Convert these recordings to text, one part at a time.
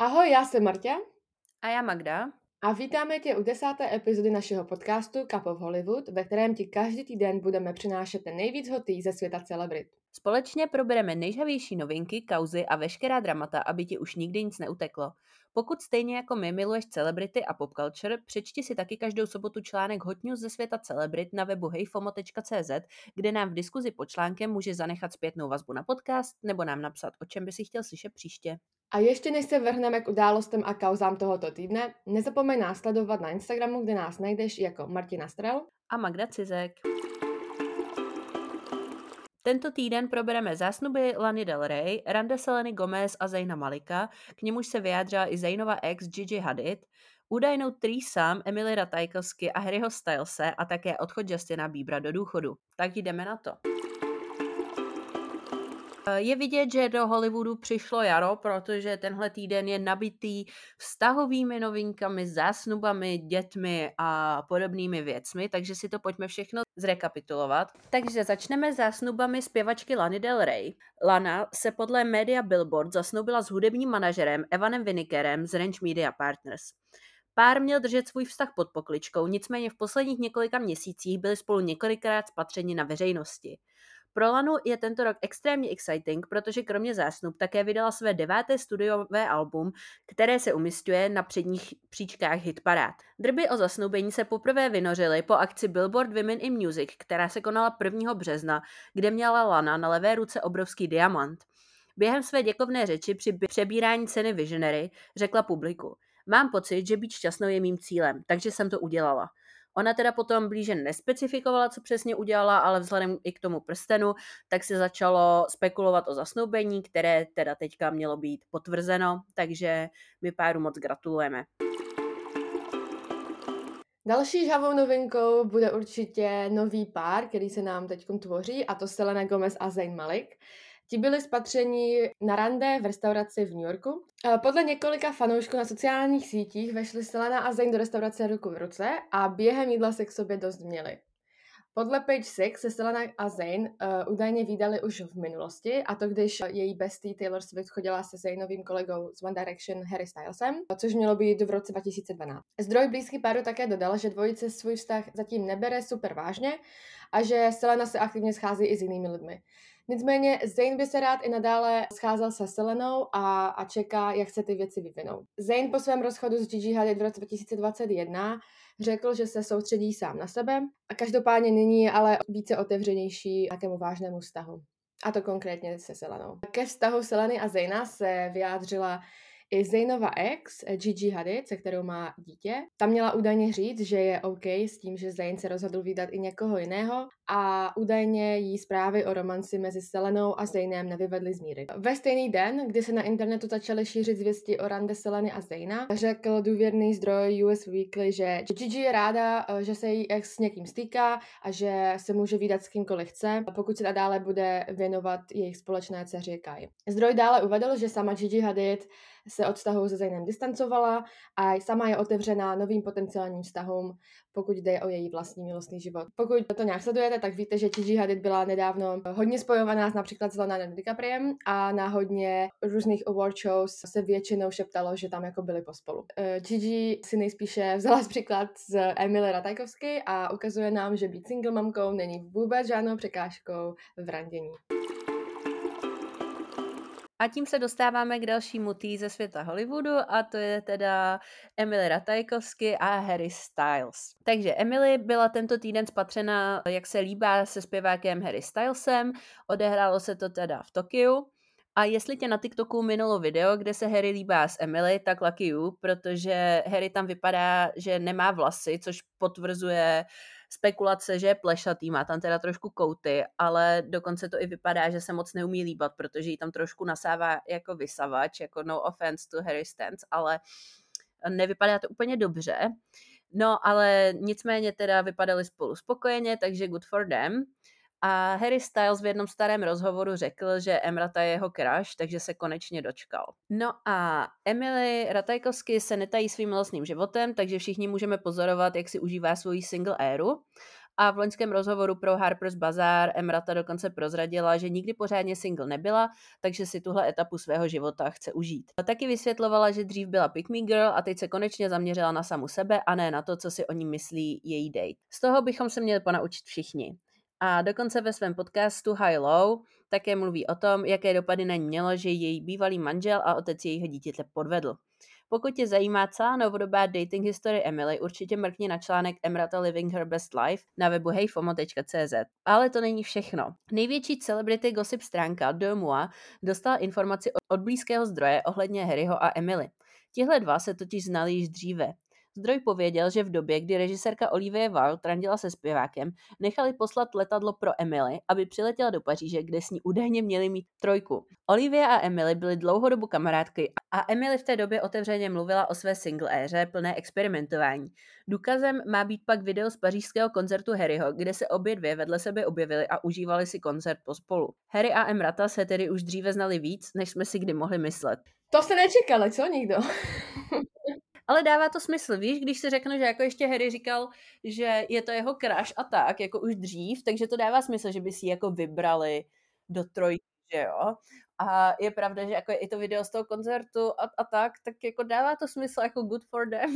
Ahoj, já jsem Marta. A já Magda. A vítáme tě u 10. epizody našeho podcastu Cup of Hollywood, ve kterém ti každý týden budeme přinášet ten nejvíc hotý ze světa celebrit. Společně probereme nejžavější novinky, kauzy a veškerá dramata, aby ti už nikdy nic neuteklo. Pokud stejně jako my miluješ celebrity a popculture, přečti si taky každou sobotu článek Hot News ze světa celebrit na webu heyfomo.cz, kde nám v diskuzi po článkem může zanechat zpětnou vazbu na podcast nebo nám napsat, o čem by si chtěl slyšet příště. A ještě než se vrhneme k událostem a kauzám tohoto týdne, nezapomeň nás sledovat na Instagramu, kde nás najdeš jako Martina Strel a Magda Cizek. Tento týden probereme zásnuby Lany Del Rey, rande Seleny Gomez a Zayna Malika, k němuž se vyjádřila i Zaynova ex Gigi Hadid, údajnou threesome Emily Ratajkowski a Harryho Stylese a také odchod Justina Biebera do důchodu. Tak jdeme na to. Je vidět, že do Hollywoodu přišlo jaro, protože tenhle týden je nabitý vztahovými novinkami, zásnubami, dětmi a podobnými věcmi, takže si to pojďme všechno zrekapitulovat. Takže začneme zásnubami zpěvačky Lany Del Rey. Lana se podle média Billboard zasnoubila s hudebním manažerem Evanem Vinikerem z Ranch Media Partners. Pár měl držet svůj vztah pod pokličkou, nicméně v posledních několika měsících byli spolu několikrát spatřeni na veřejnosti. Pro Lanu je tento rok extrémně exciting, protože kromě zásnub také vydala své 9. studiové album, které se umisťuje na předních příčkách hitparád. Drby o zasnoubení se poprvé vynořily po akci Billboard Women in Music, která se konala 1. března, kde měla Lana na levé ruce obrovský diamant. Během své děkovné řeči při přebírání ceny Visionary řekla publiku: "Mám pocit, že být šťastnou je mým cílem, takže jsem to udělala." Ona teda potom blíže nespecifikovala, co přesně udělala, ale vzhledem i k tomu prstenu, tak se začalo spekulovat o zasnoubení, které teda teďka mělo být potvrzeno, takže my páru moc gratulujeme. Další žhavou novinkou bude určitě nový pár, který se nám teď tvoří, a to Selena Gomez a Zayn Malik. Ti byli spatřeni na rande v restauraci v New Yorku. Podle několika fanoušků na sociálních sítích vešli Selena a Zayn do restaurace ruku v ruce a během jídla se k sobě dost měli. Podle Page Six se Selena a Zayn údajně vídali už v minulosti, a to když její bestie Taylor Swift chodila se Zaynovým kolegou z One Direction Harry Stylesem, což mělo být v roce 2012. Zdroj blízký páru také dodal, že dvojice svůj vztah zatím nebere super vážně a že Selena se aktivně schází i s jinými lidmi. Nicméně Zayn by se rád i nadále scházel se Selenou a čeká, jak se ty věci vyvinou. Zayn po svém rozchodu s Gigi Hadid v roce 2021 řekl, že se soustředí sám na sebe a každopádně nyní je ale více otevřenější nějakému vážnému vztahu. A to konkrétně se Selenou. Ke vztahu Seleny a Zayna se vyjádřila i Zaynova ex, Gigi Hadid, se kterou má dítě. Ta měla údajně říct, že je OK s tím, že Zayn se rozhodl vídat i někoho jiného, a údajně jí zprávy o romanci mezi Selenou a Zaynem nevyvedly z míry. Ve stejný den, kdy se na internetu začaly šířit zvěsti o rande Seleny a Zayna, řekl důvěrný zdroj US Weekly, že Gigi je ráda, že se jí ex s někým stýká a že se může vídat s kýmkoliv chce, pokud se nadále bude věnovat jejich společné dceři Kai. Zdroj dále uvedl, že sama Gigi Hadid se od vztahu se Zaynem distancovala a sama je otevřená novým potenciálním vztahům, pokud jde o její vlastní milostný život. Pokud to nějak sledujete, tak víte, že Gigi Hadid byla nedávno hodně spojovaná s například s Leonardem DiCapriem a na hodně různých award shows se většinou šeptalo, že tam jako byli pospolu. Gigi si nejspíše vzala příklad z Emily Ratajkowski a ukazuje nám, že být single mamkou není vůbec žádnou překážkou v randění. A tím se dostáváme k dalšímu tý ze světa Hollywoodu, a to je teda Emily Ratajkowski a Harry Styles. Takže Emily byla tento týden spatřena, jak se líbá, se zpěvákem Harry Stylesem, odehrálo se to teda v Tokiu. A jestli tě na TikToku minulo video, kde se Harry líbá s Emily, tak lucky you, protože Harry tam vypadá, že nemá vlasy, což potvrzuje spekulace, že je plešatý, má tam teda trošku kouty, ale dokonce to i vypadá, že se moc neumí líbat, protože ji tam trošku nasává jako vysavač, jako no offense to Harry Styles, ale nevypadá to úplně dobře. No ale nicméně teda vypadali spolu spokojeně, takže good for them. A Harry Styles v jednom starém rozhovoru řekl, že Em Rata je jeho crush, takže se konečně dočkal. No a Emily Ratajkowski se netají svým milostným životem, takže všichni můžeme pozorovat, jak si užívá svoji single éru. a v loňském rozhovoru pro Harper's Bazaar Emrata dokonce prozradila, že nikdy pořádně single nebyla, takže si tuhle etapu svého života chce užít. A taky vysvětlovala, že dřív byla pick me girl a teď se konečně zaměřila na samu sebe a ne na to, co si o ní myslí její date. Z toho bychom se měli ponaučit všichni. A dokonce ve svém podcastu High Low také mluví o tom, jaké dopady na ní mělo, že její bývalý manžel a otec jejího dítěte podvedl. Pokud tě zajímá celá novodobá dating history Emily, určitě mrkni na článek Emrata Living Her Best Life na webu heyfomo.cz. Ale to není všechno. Největší celebrity gossip stránka Deux Moi dostala informaci od blízkého zdroje ohledně Harryho a Emily. Tihle dva se totiž znali již dříve. Zdroj pověděl, že v době, kdy režisérka Olivia Wilde trandila se zpěvákem, nechali poslat letadlo pro Emily, aby přiletěla do Paříže, kde s ní údajně měli mít trojku. Olivia a Emily byly dlouhodobu kamarádky a Emily v té době otevřeně mluvila o své single éře plné experimentování. Důkazem má být pak video z pařížského koncertu Harryho, kde se obě dvě vedle sebe objevily a užívali si koncert pospolu. Harry a Emrata se tedy už dříve znali víc, než jsme si kdy mohli myslet. To se nečekali, co nikdo? Ale dává to smysl, víš, když se řekne, že jako ještě Harry říkal, že je to jeho crush a tak, jako už dřív, takže to dává smysl, že by si jako vybrali do trojky, že jo. A je pravda, že jako je i to video z toho koncertu a tak jako dává to smysl, jako good for them.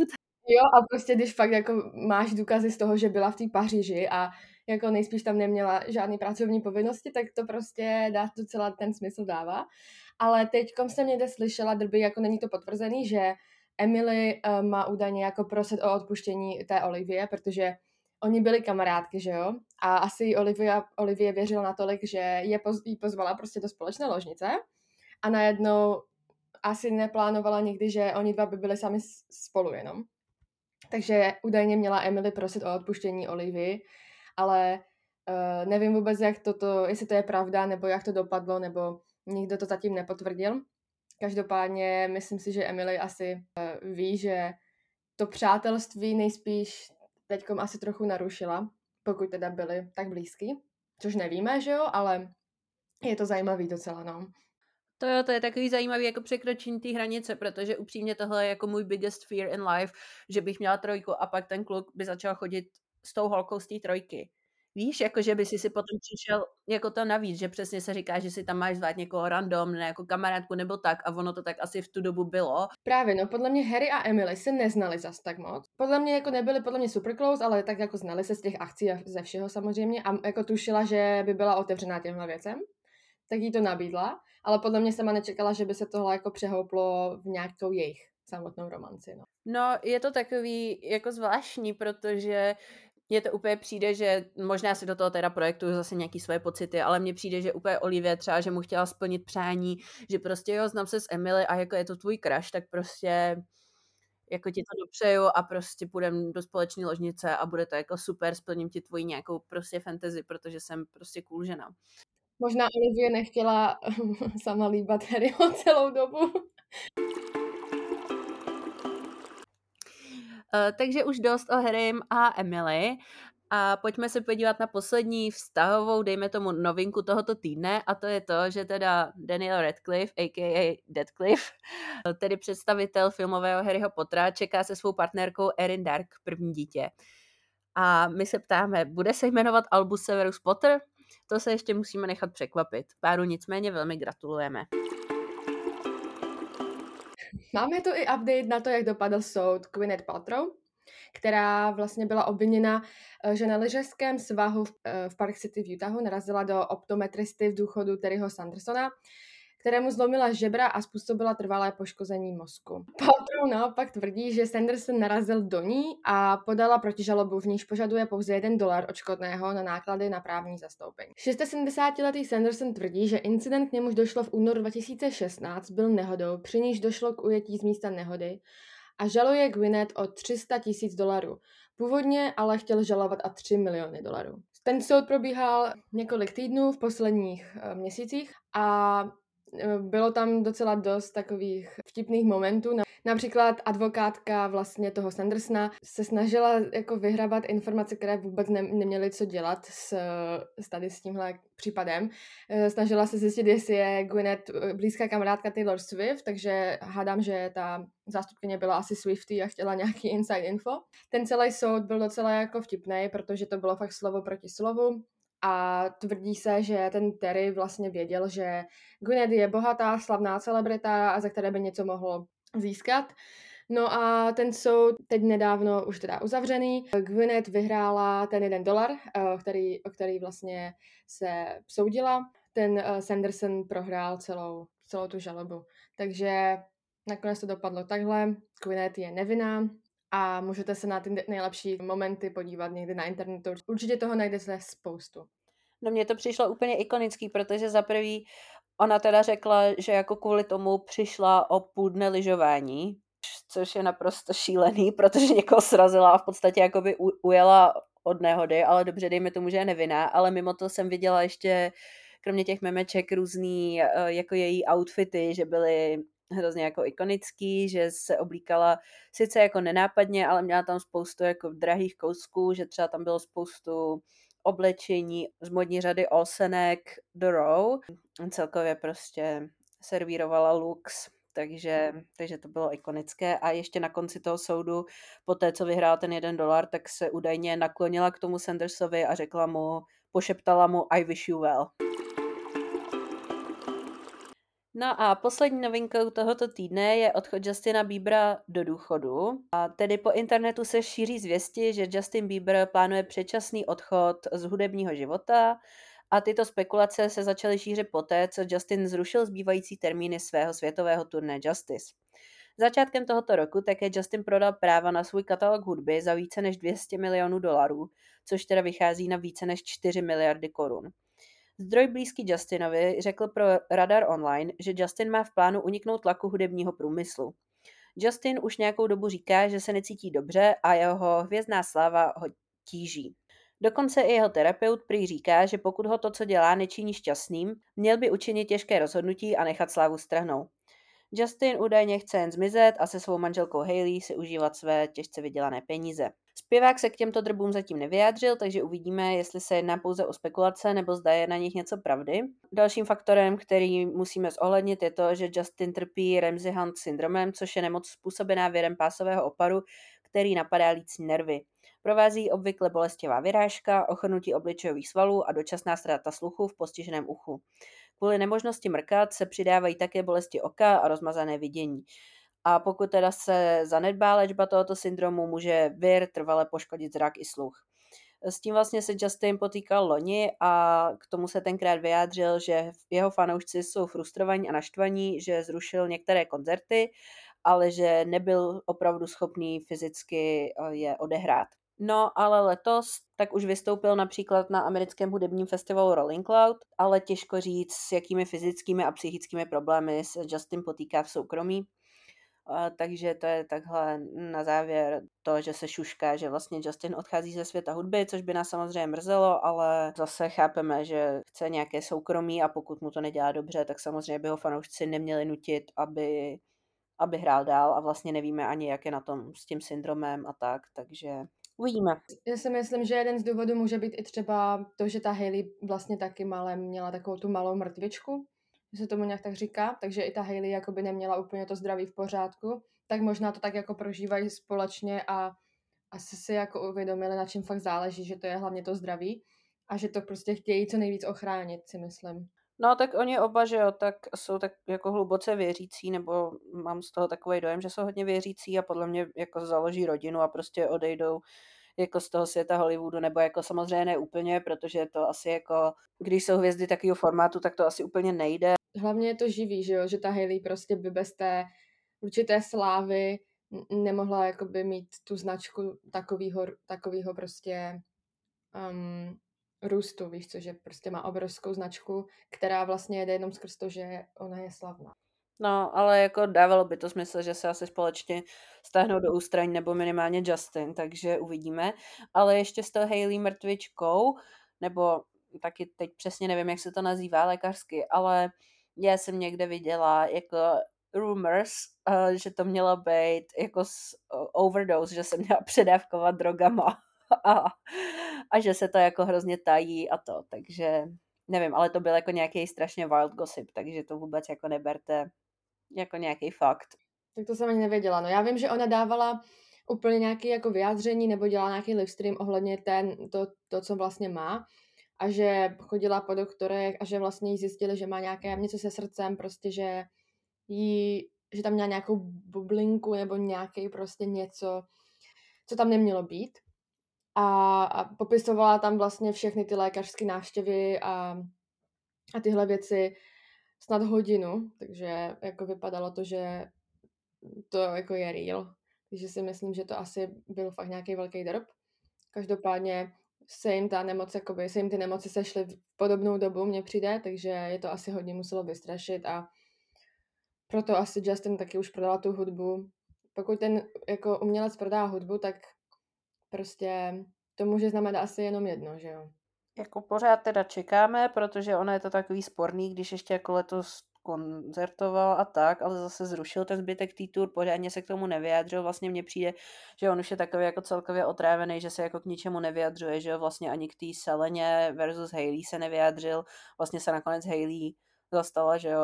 Jo, a prostě když fakt jako máš důkazy z toho, že byla v té Paříži a jako nejspíš tam neměla žádný pracovní povinnosti, tak to prostě dá docela ten smysl dává. Ale teďkom jsem někde slyšela drby, jako není to potvrzený, že Emily má údajně jako prosit o odpuštění té Olivie, protože oni byli kamarádky, že jo? A asi Olivia věřila natolik, že jí pozvala prostě do společné ložnice a najednou asi neplánovala nikdy, že oni dva by byli sami spolu jenom. Takže údajně měla Emily prosit o odpuštění Olivii, ale nevím vůbec, jak toto, jestli to je pravda, nebo jak to dopadlo, nebo nikdo to zatím nepotvrdil. Každopádně myslím si, že Emily asi ví, že to přátelství nejspíš teďkom asi trochu narušila, pokud teda byli tak blízký, což nevíme, že jo, ale je to zajímavý docela, no. To jo, to je takový zajímavý jako překročení té hranice, protože upřímně tohle je jako můj biggest fear in life, že bych měla trojku a pak ten kluk by začal chodit s tou holkou z té trojky. Víš, jakože by si potom přišel jako to navíc, že přesně se říká, že si tam máš zvát někoho random, ne jako kamarádku nebo tak a ono to tak asi v tu dobu bylo. Právě, no podle mě Harry a Emily se neznali zas tak moc. Podle mě jako nebyli super close, ale tak jako znali se z těch akcí a ze všeho samozřejmě a jako tušila, že by byla otevřená těmhle věcem, tak jí to nabídla, ale podle mě sama nečekala, že by se tohle jako přehouplo v nějakou jejich samotnou romanci, no. No, je to takový jako zvláštní, protože mně to úplně přijde, že možná si do toho teda projektuju zase nějaký svoje pocity, ale mně přijde, že úplně Olivia třeba, že mu chtěla splnit přání, že prostě jo, znám se s Emily a jako je to tvůj crush, tak prostě jako ti to dopřeju a prostě půjdem do společné ložnice a bude to jako super, splním ti tvoji nějakou prostě fantasy, protože jsem prostě cool žena. Možná Olivia nechtěla sama líbat Harryho celou dobu. Takže už dost o Harrym a Emily a pojďme se podívat na poslední vztahovou, dejme tomu novinku tohoto týdne a to je to, že teda Daniel Radcliffe, a.k.a. Deadcliffe, tedy představitel filmového Harryho Pottera, čeká se svou partnerkou Erin Dark první dítě. A my se ptáme, bude se jmenovat Albus Severus Potter? To se ještě musíme nechat překvapit. Páru nicméně velmi gratulujeme. Máme tu i update na to, jak dopadl soud Gwyneth Paltrow, která vlastně byla obviněna, že na lyžařském svahu v Park City v Utahu narazila do optometristy v důchodu Terryho Sandersona, kterému zlomila žebra a způsobila trvalé poškození mozku. Paltrow naopak tvrdí, že Sanderson narazil do ní a podala protižalobu, v níž požaduje pouze $1 odškodného na náklady na právní zastoupení. 76letý Sanderson tvrdí, že incident, k němuž došlo v únoru 2016, byl nehodou, při níž došlo k ujetí z místa nehody a žaluje Gwyneth o $300,000. Původně ale chtěl žalovat o $3 miliony. Ten soud probíhal několik týdnů v posledních měsících a bylo tam docela dost takových vtipných momentů. Například advokátka vlastně toho Sandersona se snažila jako vyhrabat informace, které vůbec neměly co dělat s tímhle případem. Snažila se zjistit, jestli je Gwyneth blízká kamarádka Taylor Swift, takže hádám, že ta zástupkyně byla asi Swifty a chtěla nějaký inside info. Ten celý soud byl docela jako vtipnej, protože to bylo fakt slovo proti slovu. A tvrdí se, že ten Terry vlastně věděl, že Gwyneth je bohatá, slavná celebrita a za které by něco mohlo získat. No a ten soud teď nedávno už teda uzavřený. Gwyneth vyhrála ten $1, o který vlastně se soudila. Ten Sanderson prohrál celou tu žalobu. Takže nakonec to dopadlo takhle. Gwyneth je nevinná. A můžete se na ty nejlepší momenty podívat někdy na internetu. Určitě toho najdete spoustu. No mně to přišlo úplně ikonický, protože za prvý ona teda řekla, že jako kvůli tomu přišla o půl dne lyžování, což je naprosto šílený, protože někoho srazila a v podstatě jakoby ujela od nehody, ale dobře, dejme tomu, že je nevinná, ale mimo to jsem viděla ještě, kromě těch memeček, různý jako její outfity, že byly hrozně jako ikonický, že se oblíkala sice jako nenápadně, ale měla tam spoustu jako drahých kousků, že třeba tam bylo spoustu oblečení z modní řady Olsenek, The Row. Celkově prostě servírovala lux, takže to bylo ikonické. A ještě na konci toho soudu, po té, co vyhrál ten $1, tak se údajně naklonila k tomu Sandersovi a pošeptala mu I wish you well. No a poslední novinkou tohoto týdne je odchod Justina Biebera do důchodu. A tedy po internetu se šíří zvěsti, že Justin Bieber plánuje předčasný odchod z hudebního života a tyto spekulace se začaly šířit poté, co Justin zrušil zbývající termíny svého světového turné Justice. Začátkem tohoto roku také Justin prodal práva na svůj katalog hudby za více než $200 milionů, což teda vychází na více než 4 miliardy korun. Zdroj blízký Justinovi řekl pro Radar Online, že Justin má v plánu uniknout tlaku hudebního průmyslu. Justin už nějakou dobu říká, že se necítí dobře a jeho hvězdná sláva ho tíží. Dokonce i jeho terapeut prý říká, že pokud ho to, co dělá, nečiní šťastným, měl by učinit těžké rozhodnutí a nechat slávu stranou. Justin údajně chce jen zmizet a se svou manželkou Hailey si užívat své těžce vydělané peníze. Zpěvák se k těmto drbům zatím nevyjádřil, takže uvidíme, jestli se jedná pouze o spekulace nebo zda je na nich něco pravdy. Dalším faktorem, který musíme zohlednit, je to, že Justin trpí Ramsay Hunt syndromem, což je nemoc způsobená virem pásového oparu, který napadá lícní nervy. Provází obvykle bolestivá vyrážka, ochrnutí obličejových svalů a dočasná ztráta sluchu v postiženém uchu. Kvůli nemožnosti mrkat se přidávají také bolesti oka a rozmazané vidění. A pokud teda se zanedbá léčba tohoto syndromu, může vir trvale poškodit zrak i sluch. S tím vlastně se Justin potýkal loni a k tomu se tenkrát vyjádřil, že jeho fanoušci jsou frustrovaní a naštvaní, že zrušil některé koncerty, ale že nebyl opravdu schopný fyzicky je odehrát. No, ale letos tak už vystoupil například na americkém hudebním festivalu Rolling Loud, ale těžko říct, s jakými fyzickými a psychickými problémy se Justin potýká v soukromí. Takže to je takhle na závěr to, že se šušká, že vlastně Justin odchází ze světa hudby, což by nás samozřejmě mrzelo, ale zase chápeme, že chce nějaké soukromí a pokud mu to nedělá dobře, tak samozřejmě by ho fanoušci neměli nutit, aby hrál dál a vlastně nevíme ani, jak je na tom s tím syndromem a tak, takže uvidíme. Já si myslím, že jeden z důvodů může být i třeba to, že ta Hailey vlastně taky málem měla takovou tu malou mrtvičku, se tomu nějak tak říká, takže i ta Hailey jakoby neměla úplně to zdraví v pořádku, tak možná to tak jako prožívají společně a asi si jako uvědomili, na čem fakt záleží, že to je hlavně to zdraví a že to prostě chtějí co nejvíc ochránit, si myslím. No tak oni oba, že jo, tak jsou tak jako hluboce věřící, nebo mám z toho takový dojem, že jsou hodně věřící a podle mě jako založí rodinu a prostě odejdou jako z toho světa Hollywoodu, nebo jako samozřejmě ne úplně, protože to asi jako, když jsou hvězdy takového formátu, tak to asi úplně nejde. Hlavně je to živý, že jo, že ta Hailey prostě by bez té určité slávy nemohla jakoby mít tu značku takovýho prostě růstu, víš co, že prostě má obrovskou značku, která vlastně jede jenom skrz to, že ona je slavná. No, ale jako dávalo by to smysl, že se asi společně stáhnou do ústraní nebo minimálně Justin, takže uvidíme. Ale ještě s tou Hailey mrtvičkou, nebo taky teď přesně nevím, jak se to nazývá lékařsky, ale já jsem někde viděla jako rumors, že to měla být jako overdose, že se měla předávkovat drogama a že se to jako hrozně tají a to, takže nevím, ale to byl jako nějaký strašně wild gossip, takže to vůbec jako neberte jako nějaký fakt. Tak to jsem ani nevěděla, no já vím, že ona dávala úplně nějaké jako vyjádření nebo dělala nějaký livestream ohledně to, co vlastně má a že chodila po doktorech a že vlastně jí zjistili, že má nějaké něco se srdcem, prostě, že tam měla nějakou bublinku nebo nějaký prostě něco, co tam nemělo být. A popisovala tam vlastně všechny ty lékařské návštěvy a tyhle věci snad hodinu, takže jako vypadalo to, že to jako je real. Takže si myslím, že to asi byl fakt nějaký velký drb. Každopádně se jim ty nemoci sešly v podobnou dobu, mně přijde, takže je to asi hodně muselo vystrašit a proto asi Justin taky už prodala tu hudbu. Pokud ten jako umělec prodá hudbu, tak prostě to může znamenat asi jenom jedno, že jo? Jako pořád teda čekáme, protože ono je to takový sporný, když ještě jako letos koncertoval a tak, ale zase zrušil ten zbytek tý tour, pořádně se k tomu nevyjádřil, vlastně mně přijde, že on už je takový jako celkově otrávený, že se jako k ničemu nevyjadřuje, že vlastně ani k té Seleně versus Hailey se nevyjádřil, vlastně se nakonec Hailey zastala, že jo,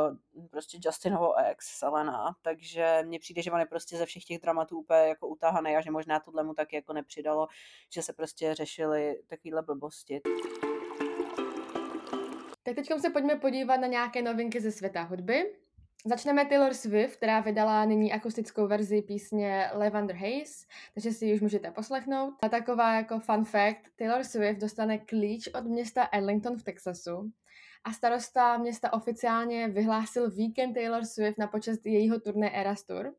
prostě Justinovo ex, Selena, takže mně přijde, že on je prostě ze všech těch dramatů úplně jako utáhaný a že možná tohle mu taky jako nepřidalo, že se prostě řešily takovýhle blbosti. Tak teď se pojďme podívat na nějaké novinky ze světa hudby. Začneme Taylor Swift, která vydala nyní akustickou verzi písně Lavender Haze, takže si ji už můžete poslechnout. A taková jako fun fact, Taylor Swift dostane klíč od města Arlington v Texasu a starosta města oficiálně vyhlásil víkend Taylor Swift na počest jejího turné Eras Tour.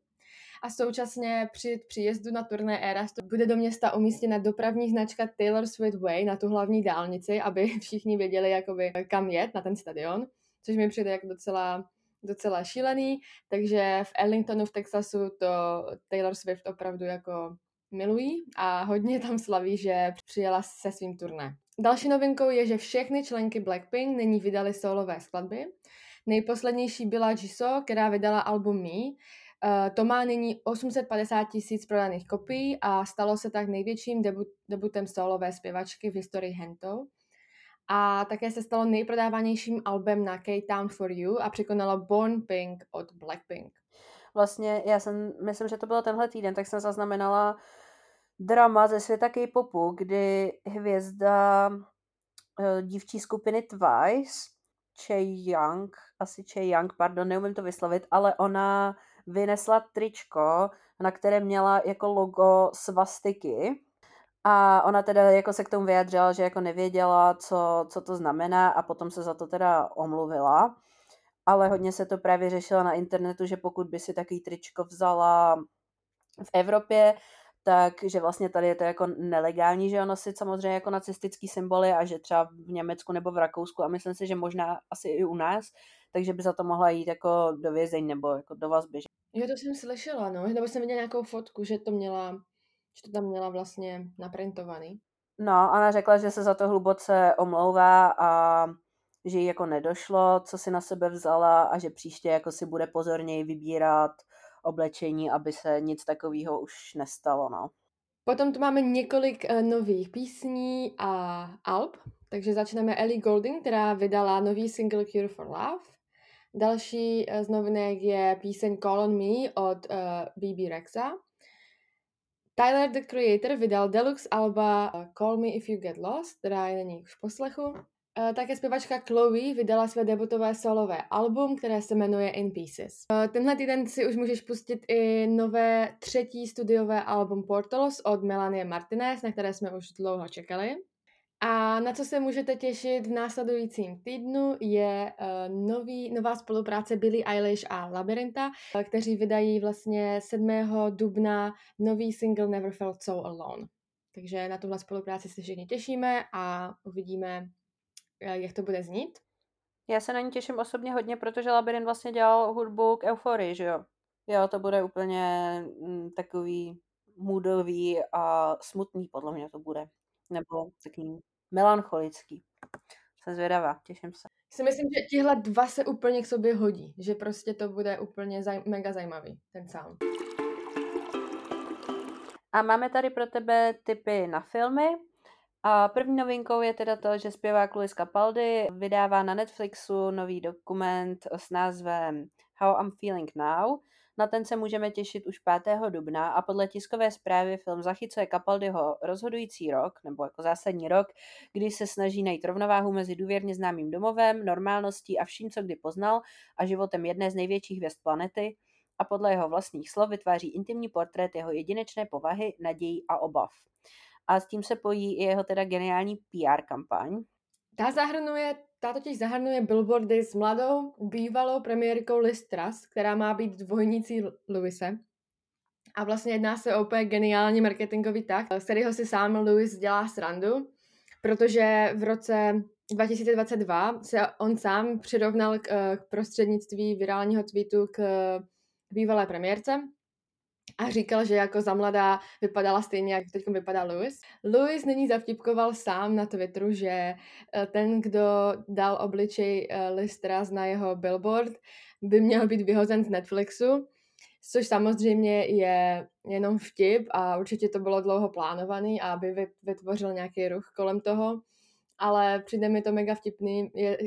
A současně při příjezdu na turné Eras Tour bude do města umístěna dopravní značka Taylor Swift Way na tu hlavní dálnici, aby všichni věděli, jakoby, kam jet na ten stadion, což mi přijde jako docela šílený. Takže v Arlingtonu v Texasu to Taylor Swift opravdu jako milují a hodně tam slaví, že přijela se svým turné. Další novinkou je, že všechny členky Blackpink nyní vydaly solové skladby. Nejposlednější byla Jisoo, která vydala album Me. To má nyní 850,000 prodaných kopií a stalo se tak největším debutem solové zpěvačky v historii Hentou. A také se stalo nejprodávanějším albem na K-Town For You a překonalo Born Pink od Blackpink. Vlastně já myslím, že to bylo tenhle týden, tak jsem zaznamenala drama ze světa K-popu, kdy hvězda dívčí skupiny Twice, Chaeyoung, neumím to vyslovit, ale ona vynesla tričko, na které měla jako logo svastiky a ona teda jako se k tomu vyjadřila, že jako nevěděla, co to znamená a potom se za to teda omluvila, ale hodně se to právě řešilo na internetu, že pokud by si takový tričko vzala v Evropě, takže vlastně tady je to jako nelegální, že ono si samozřejmě jako nacistický symboly a že třeba v Německu nebo v Rakousku a myslím si, že možná asi i u nás, takže by za to mohla jít jako do vězení nebo jako do vazby. Jo, to jsem slyšela, no, nebo jsem viděla nějakou fotku, že to tam měla vlastně naprintovaný. No, ona řekla, že se za to hluboce omlouvá a že jí jako nedošlo, co si na sebe vzala a že příště jako si bude pozorněji vybírat oblečení, aby se nic takového už nestalo, no. Potom tu máme několik nových písní a alb, takže začneme Ellie Goulding, která vydala nový single Cure for Love. Další z novinek je píseň Call on Me od BB Rexha. Tyler, the Creator, vydal deluxe alba Call Me If You Get Lost, která je nyní už v poslechu. Také zpěvačka Chloe vydala své debutové solové album, které se jmenuje In Pieces. Tenhle týden si už můžeš pustit i nové třetí studiové album Portals od Melanie Martinez, na které jsme už dlouho čekali. A na co se můžete těšit v následujícím týdnu je nová spolupráce Billie Eilish a Labyrintha, kteří vydají vlastně 7. dubna nový single Never Felt So Alone. Takže na tuhle spolupráci se všichni těšíme a uvidíme, jak to bude znít. Já se na ní těším osobně hodně, protože Labyrinth vlastně dělal hudbu k Euforii, že jo? Jo, to bude úplně takový moodový a smutný, podle mě to bude. Nebo takový melancholický. Jsem zvědavá, těším se. Si myslím, že tihle dva se úplně k sobě hodí, že prostě to bude úplně mega zajímavý, ten sound. A máme tady pro tebe tipy na filmy. A první novinkou je teda to, že zpěvák Luis Capaldi vydává na Netflixu nový dokument s názvem How I'm Feeling Now. Na ten se můžeme těšit už 5. dubna a podle tiskové zprávy film zachycuje Capaldiho rozhodující rok, nebo jako zásadní rok, kdy se snaží najít rovnováhu mezi důvěrně známým domovem, normálností a vším, co kdy poznal, a životem jedné z největších hvězd planety, a podle jeho vlastních slov vytváří intimní portrét jeho jedinečné povahy, nadějí a obav. A s tím se pojí i jeho teda geniální PR kampaň. Ta totiž zahrnuje billboardy s mladou, bývalou premiérkou Liz Truss, která má být dvojnicí Louise. A vlastně jedná se o úplně geniální marketingový tah, z kterého si sám Louis dělá srandu, protože v roce 2022 se on sám přirovnal k prostřednictví virálního tweetu k bývalé premiérce a říkal, že jako za mladá vypadala stejně, jak teď vypadá Louis. Louis nyní zavtipkoval sám na Twitteru, že ten, kdo dal obličej Liz Truss na jeho billboard, by měl být vyhozen z Netflixu, což samozřejmě je jenom vtip a určitě to bylo dlouho plánovaný, aby vytvořil nějaký ruch kolem toho, ale přijde mi to mega vtipný, je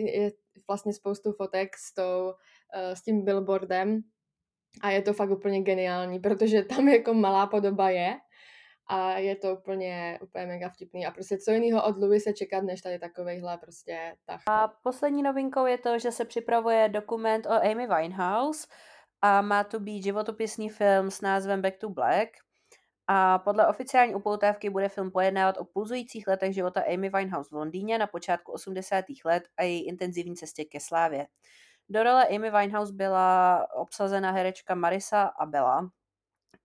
vlastně spoustu fotek s tím billboardem. A je to fakt úplně geniální, protože tam jako malá podoba je a je to úplně mega vtipný. A prostě co jiného od Louise se čekat, než tady takovejhle prostě tah. A poslední novinkou je to, že se připravuje dokument o Amy Winehouse a má to být životopisný film s názvem Back to Black. A podle oficiální upoutávky bude film pojednávat o pulzujících letech života Amy Winehouse v Londýně na počátku 80. let a její intenzivní cestě ke slávě. Do role Amy Winehouse byla obsazena herečka Marisa Abela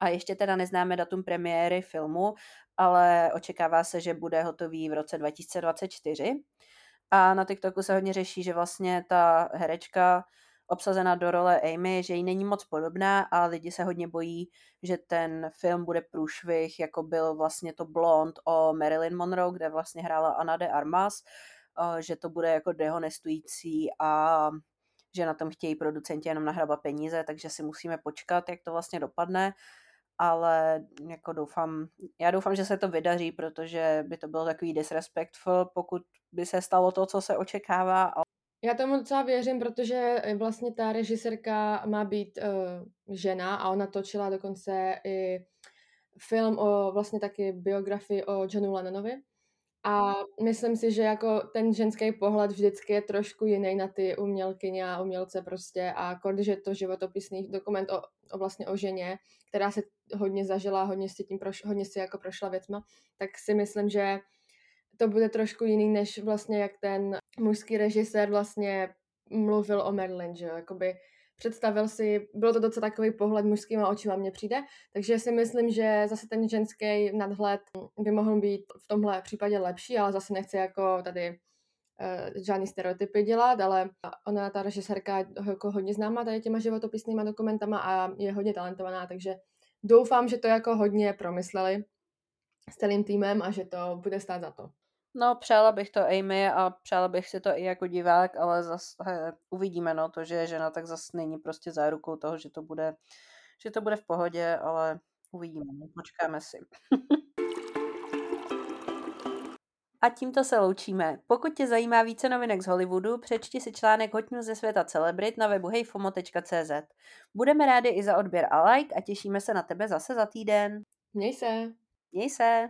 a ještě teda neznáme datum premiéry filmu, ale očekává se, že bude hotový v roce 2024. A na TikToku se hodně řeší, že vlastně ta herečka obsazena do role Amy, že jí není moc podobná a lidi se hodně bojí, že ten film bude průšvih, jako byl vlastně to Blond o Marilyn Monroe, kde vlastně hrála Ana de Armas, že to bude jako dehonestující a že na tom chtějí producenti jenom nahrabat peníze, takže si musíme počkat, jak to vlastně dopadne, ale jako já doufám, že se to vydaří, protože by to bylo takový disrespectful, pokud by se stalo to, co se očekává. Já tomu docela věřím, protože vlastně ta režisérka má být žena a ona točila dokonce i film o vlastně taky biografii o Johnu Lennonovi. A myslím si, že jako ten ženský pohled vždycky je trošku jiný na ty umělkyně a umělce prostě a když je to životopisný dokument o ženě, která se hodně zažila, hodně si prošla věcma, tak si myslím, že to bude trošku jiný, než vlastně jak ten mužský režisér vlastně mluvil o Marilyn, že jo, jakoby bylo to docela takový pohled mužskýma očima, mně přijde, takže si myslím, že zase ten ženský nadhled by mohl být v tomhle případě lepší, ale zase nechci jako tady žádný stereotypy dělat, ale ona, ta režisérka, jako hodně známá tady těma životopisnýma dokumentama a je hodně talentovaná, takže doufám, že to jako hodně promysleli s celým týmem a že to bude stát za to. No, přála bych to Amy a přála bych si to i jako divák, ale zase uvidíme, no, to, že je žena, tak zase není prostě zárukou toho, že to bude v pohodě, ale uvidíme, počkáme si. A tímto se loučíme. Pokud tě zajímá více novinek z Hollywoodu, přečti si článek Hot News ze světa celebrit na webu heyfomo.cz. Budeme rádi i za odběr a like a těšíme se na tebe zase za týden. Měj se!